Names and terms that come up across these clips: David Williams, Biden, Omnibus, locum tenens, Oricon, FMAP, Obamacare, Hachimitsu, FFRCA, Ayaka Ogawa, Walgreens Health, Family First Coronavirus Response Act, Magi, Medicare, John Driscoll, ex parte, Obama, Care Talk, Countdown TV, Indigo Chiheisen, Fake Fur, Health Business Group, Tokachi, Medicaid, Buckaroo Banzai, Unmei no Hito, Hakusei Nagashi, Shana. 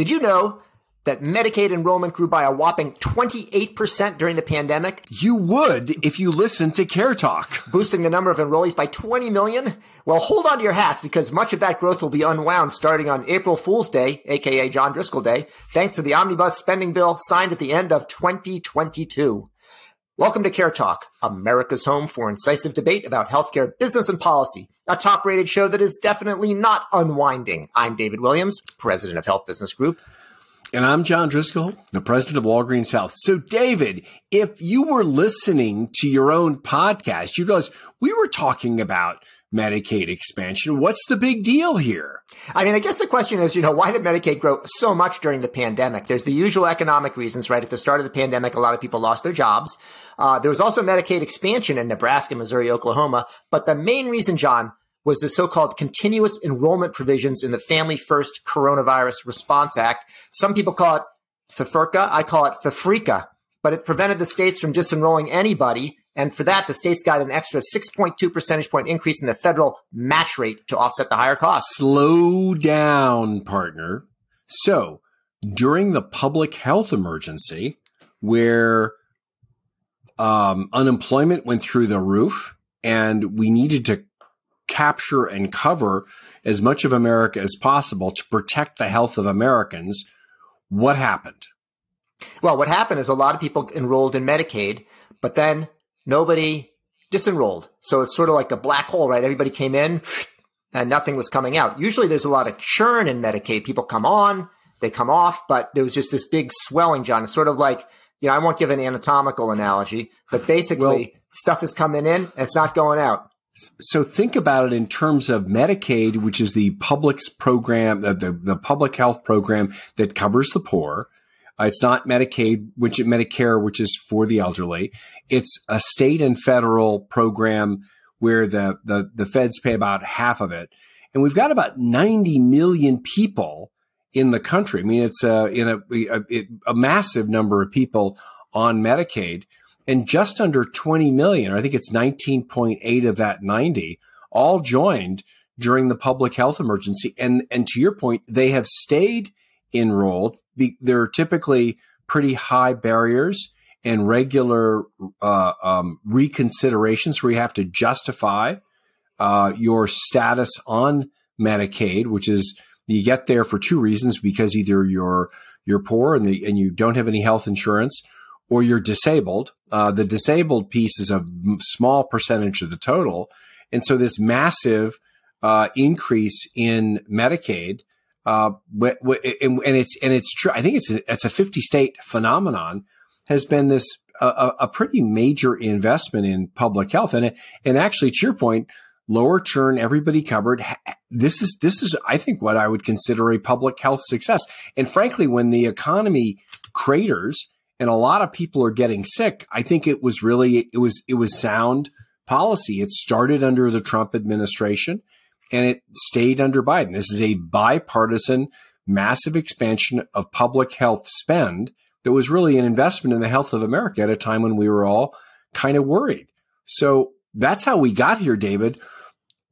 Did you know that Medicaid enrollment grew by a whopping 28% during the pandemic? You would if you listened to Care Talk. Boosting the number of enrollees by 20 million? Well, hold on to your hats because much of that growth will be unwound starting on April Fool's Day, aka John Driscoll Day, thanks to the Omnibus spending bill signed at the end of 2022. Welcome to Care Talk, America's home for incisive debate about healthcare, business, and policy, a talk-rated show that is definitely not unwinding. I'm David Williams, president of Health Business Group. And I'm John Driscoll, the president of Walgreens Health. So, David, if you were listening to your own podcast, you'd realize we were talking about Medicaid expansion. What's the big deal here? I mean, I guess the question is, why did Medicaid grow so much during the pandemic? There's the usual economic reasons, right? At the start of the pandemic, a lot of people lost their jobs. There was also Medicaid expansion in Nebraska, Missouri, Oklahoma. But the main reason, John, was the so-called continuous enrollment provisions in the Family First Coronavirus Response Act. Some people call it FFRCA. I call it FFRICA. But it prevented the states from disenrolling anybody. And for that, the states got an extra 6.2 percentage point increase in the federal match rate to offset the higher cost. Slow down, partner. So during the public health emergency, where unemployment went through the roof and we needed to capture and cover as much of America as possible to protect the health of Americans, what happened? Well, what happened is a lot of people enrolled in Medicaid, but then nobody disenrolled. So it's sort of like a black hole, right? Everybody came in and nothing was coming out. Usually there's a lot of churn in Medicaid. People come on, they come off, but there was just this big swelling, John. It's sort of like, I won't give an anatomical analogy, but basically stuff is coming in and it's not going out. So think about it in terms of Medicaid, which is the public's program, the public health program that covers the poor. It's not Medicaid, Medicare, which is for the elderly. It's a state and federal program where the feds pay about half of it. And we've got about 90 million people in the country. I mean, it's a massive number of people on Medicaid. And just under 20 million, or I think it's 19.8 of that 90, all joined during the public health emergency. And to your point, they have stayed enrolled. There are typically pretty high barriers and regular reconsiderations where you have to justify your status on Medicaid, which is you get there for two reasons, because either you're poor and you don't have any health insurance, or you're disabled. The disabled piece is a small percentage of the total. And so this massive increase in Medicaid, and it's true. I think it's a 50-state phenomenon, has been this a pretty major investment in public health. And actually, to your point, lower churn, everybody covered. This is I think what I would consider a public health success. And frankly, when the economy craters and a lot of people are getting sick, I think it was sound policy. It started under the Trump administration and it stayed under Biden. This is a bipartisan, massive expansion of public health spend that was really an investment in the health of America at a time when we were all kind of worried. So that's how we got here, David.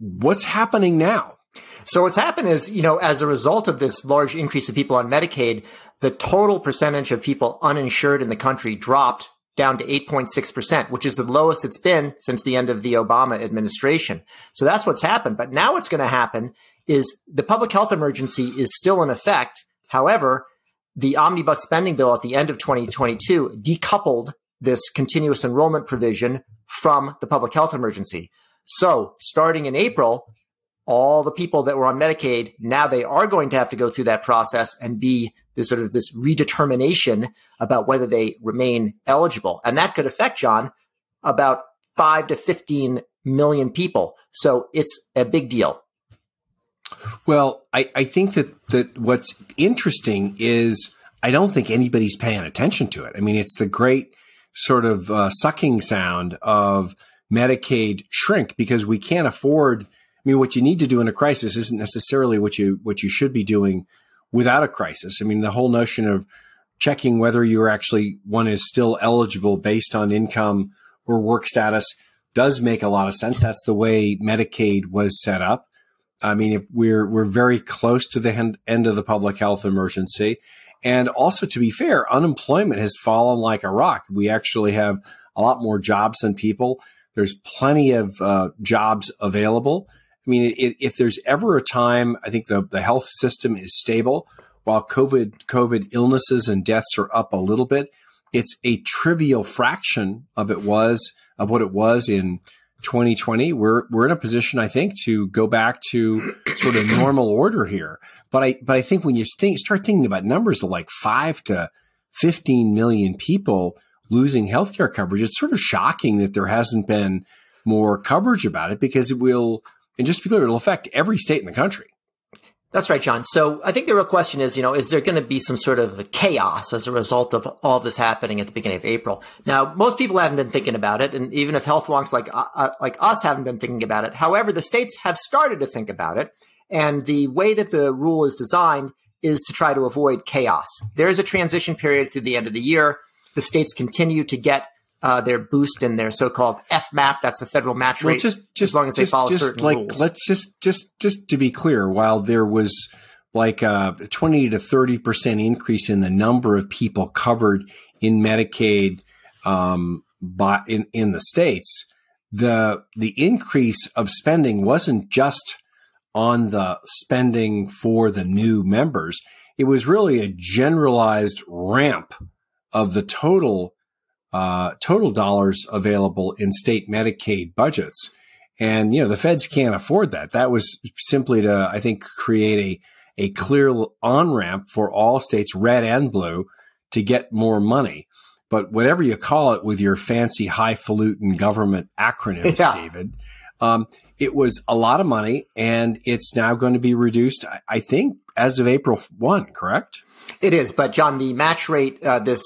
What's happening now? So what's happened is, as a result of this large increase of people on Medicaid, the total percentage of people uninsured in the country dropped down to 8.6%, which is the lowest it's been since the end of the Obama administration. So that's what's happened. But now what's going to happen is the public health emergency is still in effect. However, the omnibus spending bill at the end of 2022 decoupled this continuous enrollment provision from the public health emergency. So starting in April, all the people that were on Medicaid, now they are going to have to go through that process and be this sort of this redetermination about whether they remain eligible. And that could affect, John, about 5 to 15 million people. So it's a big deal. Well, I think that what's interesting is I don't think anybody's paying attention to it. I mean, it's the great sort of sucking sound of Medicaid shrink because we can't afford. I mean, what you need to do in a crisis isn't necessarily what you should be doing without a crisis. I mean, the whole notion of checking whether one is still eligible based on income or work status does make a lot of sense. That's the way Medicaid was set up. I mean, if we're very close to the end of the public health emergency. And also, to be fair, unemployment has fallen like a rock. We actually have a lot more jobs than people. There's plenty of jobs available. I mean, if there's ever a time, I think the health system is stable. While COVID illnesses and deaths are up a little bit, it's a trivial fraction of what it was in 2020. We're in a position, I think, to go back to sort of normal order here. But I think when you start thinking about numbers of like 5 to 15 million people losing healthcare coverage, it's sort of shocking that there hasn't been more coverage about it, because it will, and just to be clear, it'll affect every state in the country. That's right, John. So I think the real question is, is there going to be some sort of chaos as a result of all of this happening at the beginning of April? Now, most people haven't been thinking about it. And even if health wonks like us haven't been thinking about it. However, the states have started to think about it. And the way that the rule is designed is to try to avoid chaos. There is a transition period through the end of the year. The states continue to get their boost in their so-called FMAP, that's the federal match rate, as long as they follow certain rules. Let's just to be clear, while there was like a 20 to 30% increase in the number of people covered in Medicaid in the states, the increase of spending wasn't just on the spending for the new members. It was really a generalized ramp of the total dollars available in state Medicaid budgets. And, the feds can't afford that. That was simply to, I think, create a clear on-ramp for all states, red and blue, to get more money. But whatever you call it with your fancy highfalutin government acronyms, yeah. David, it was a lot of money, and it's now going to be reduced, I think, as of April 1, correct? It is. But, John, the match rate, this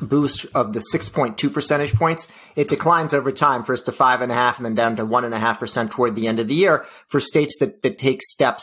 boost of the 6.2 percentage points, it declines over time, first to 5.5% and then down to 1.5% toward the end of the year for states that take steps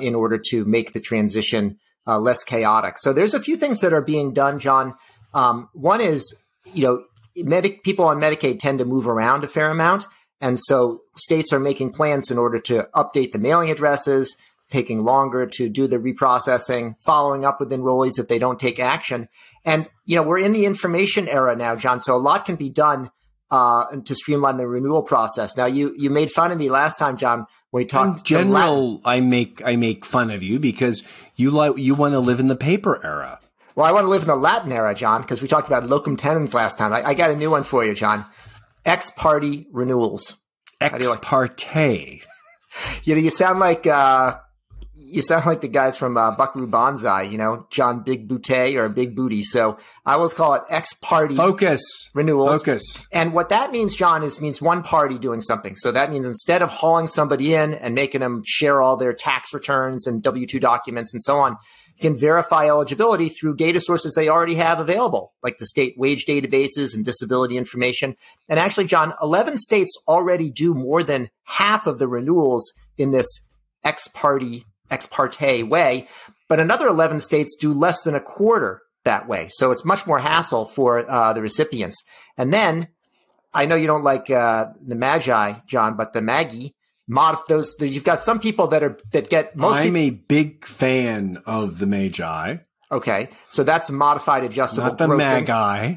in order to make the transition less chaotic. So there's a few things that are being done, John. One is, people on Medicaid tend to move around a fair amount. And so states are making plans in order to update the mailing addresses, taking longer to do the reprocessing, following up with enrollees if they don't take action. And, we're in the information era now, John, so a lot can be done to streamline the renewal process. Now, you made fun of me last time, John, when we talked. In general, I make fun of you because you want to live in the paper era. Well, I want to live in the Latin era, John, because we talked about locum tenens last time. I got a new one for you, John. Ex parte renewals. Ex parte. You sound like... You sound like the guys from Buckaroo Banzai, John Big Booty or Big Booty. So I always call it ex-party renewals. Focus. And what that means, John, means one party doing something. So that means instead of hauling somebody in and making them share all their tax returns and W-2 documents and so on, you can verify eligibility through data sources they already have available, like the state wage databases and disability information. And actually, John, 11 states already do more than half of the renewals in this ex parte way, but another 11 states do less than a quarter that way. So it's much more hassle for the recipients. And then I know you don't like the Magi, John, but the Magi, you've got some people that get most. I'm a big fan of the Magi. Okay, so that's modified adjustable. Not the Magi.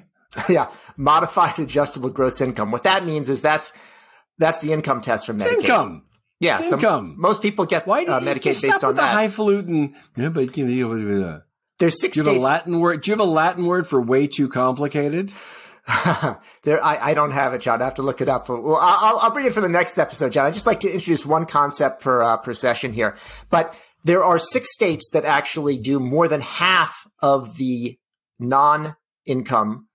Yeah, modified adjustable gross income. What that means is that's the income test for Medicaid. It's income. Yeah, it's income. Most people get Medicaid based on that. Highfalutin. Yeah, but there's 6 states. Do you have a Latin word for way too complicated? I don't have it, John. I have to look it up. Well, I'll bring it for the next episode, John. I'd just like to introduce one concept per session here. But there are 6 states that actually do more than half of the non-income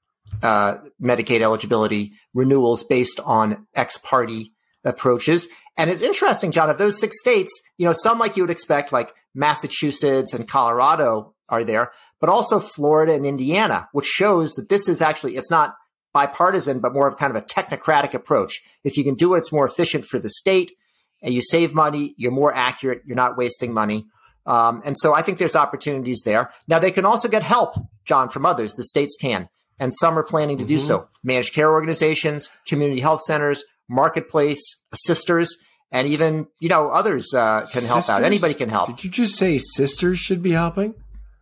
Medicaid eligibility renewals based on ex-party approaches. And it's interesting, John, of those 6 states, some like you would expect, like Massachusetts and Colorado are there, but also Florida and Indiana, which shows that this is actually, it's not bipartisan, but more of kind of a technocratic approach. If you can do it, it's more efficient for the state and you save money, you're more accurate, you're not wasting money. And so I think there's opportunities there. Now they can also get help, John, from others. The states can, and some are planning to do so. Managed care organizations, community health centers, marketplace assisters, And even, others can help out. Anybody can help. Did you just say sisters should be helping?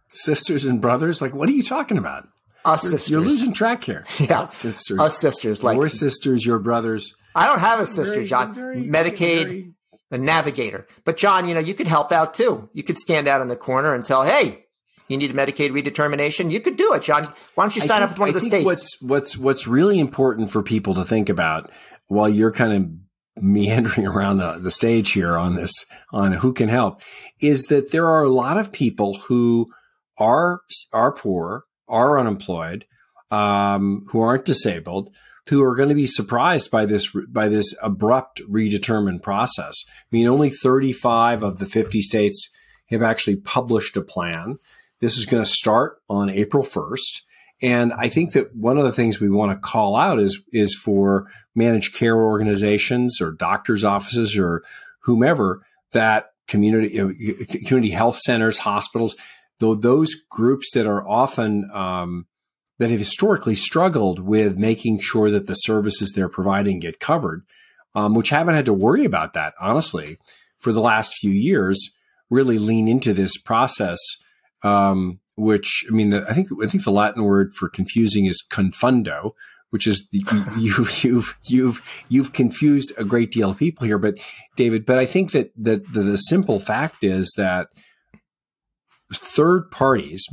Sisters and brothers? Like, what are you talking about? Us sisters. You're losing track here. Yeah. Us sisters. Us sisters. Like, your sisters, your brothers. I don't have a sister, John. Medicaid, the navigator. But, John, you could help out, too. You could stand out in the corner and tell, hey, you need a Medicaid redetermination. You could do it, John. Why don't you sign up with one of the states? What's really important for people to think about while you're kind of meandering around the stage here on this, on who can help, is that there are a lot of people who are poor, are unemployed, who aren't disabled, who are going to be surprised by this abrupt redetermined process. I mean, only 35 of the 50 states have actually published a plan. This is going to start on April 1st. And I think that one of the things we want to call out is for managed care organizations or doctors' offices or whomever, that community health centers, hospitals, though those groups that are often that have historically struggled with making sure that the services they're providing get covered, which haven't had to worry about that, honestly, for the last few years, really lean into this process. Which, I mean, I think the Latin word for confusing is confundo, which is you've confused a great deal of people here. But David, I think that the simple fact is that third parties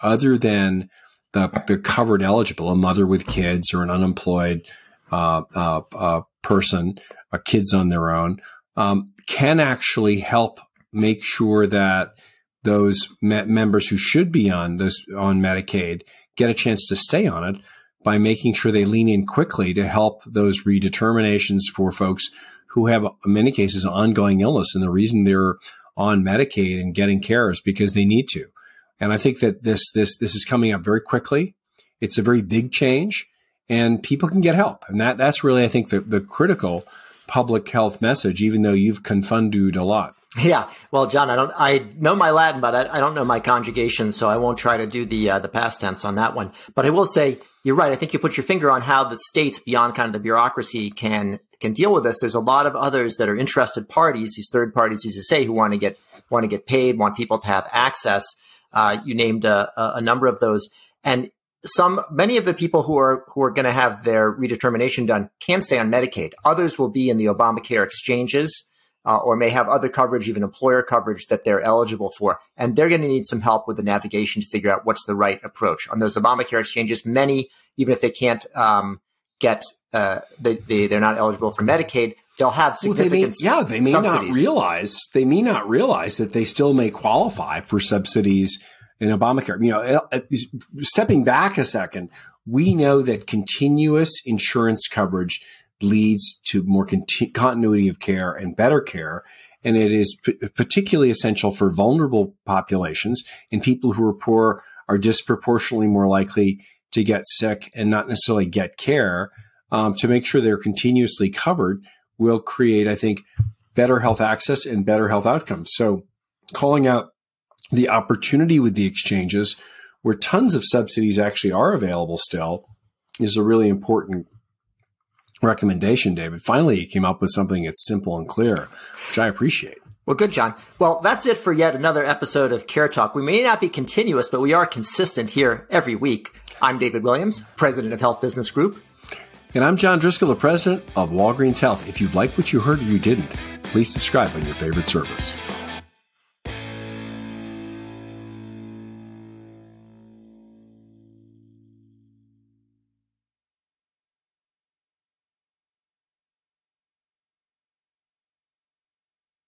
other than the covered eligible, a mother with kids or an unemployed person, kids on their own, can actually help make sure that those members who should be on Medicaid get a chance to stay on it by making sure they lean in quickly to help those redeterminations for folks who have, in many cases, ongoing illness. And the reason they're on Medicaid and getting care is because they need to. And I think that this is coming up very quickly. It's a very big change, and people can get help. And that's really, I think, the critical public health message, even though you've confunded a lot. Yeah. Well, John, I know my Latin, but I don't know my conjugation, so I won't try to do the past tense on that one. But I will say, you're right. I think you put your finger on how the states beyond kind of the bureaucracy can deal with this. There's a lot of others that are interested parties, these third parties, as you say, who want to get paid, want people to have access. You named a number of those. And many of the people who are going to have their redetermination done can stay on Medicaid. Others will be in the Obamacare exchanges, or may have other coverage, even employer coverage, that they're eligible for. And they're going to need some help with the navigation to figure out what's the right approach. On those Obamacare exchanges, many, even if they can't they're not eligible for Medicaid, they'll have significant subsidies. Well, they may not realize that they still may qualify for subsidies in Obamacare. Stepping back a second, we know that continuous insurance coverage leads to more continuity of care and better care. And it is particularly essential for vulnerable populations, and people who are poor are disproportionately more likely to get sick and not necessarily get care. To make sure they're continuously covered will create, I think, better health access and better health outcomes. So calling out the opportunity with the exchanges, where tons of subsidies actually are available still, is a really important recommendation, David. Finally, you came up with something that's simple and clear, which I appreciate. Well, good, John. Well, that's it for yet another episode of Care Talk. We may not be continuous, but we are consistent here every week. I'm David Williams, president of Health Business Group. And I'm John Driscoll, the president of Walgreens Health. If you like what you heard or you didn't, please subscribe on your favorite service.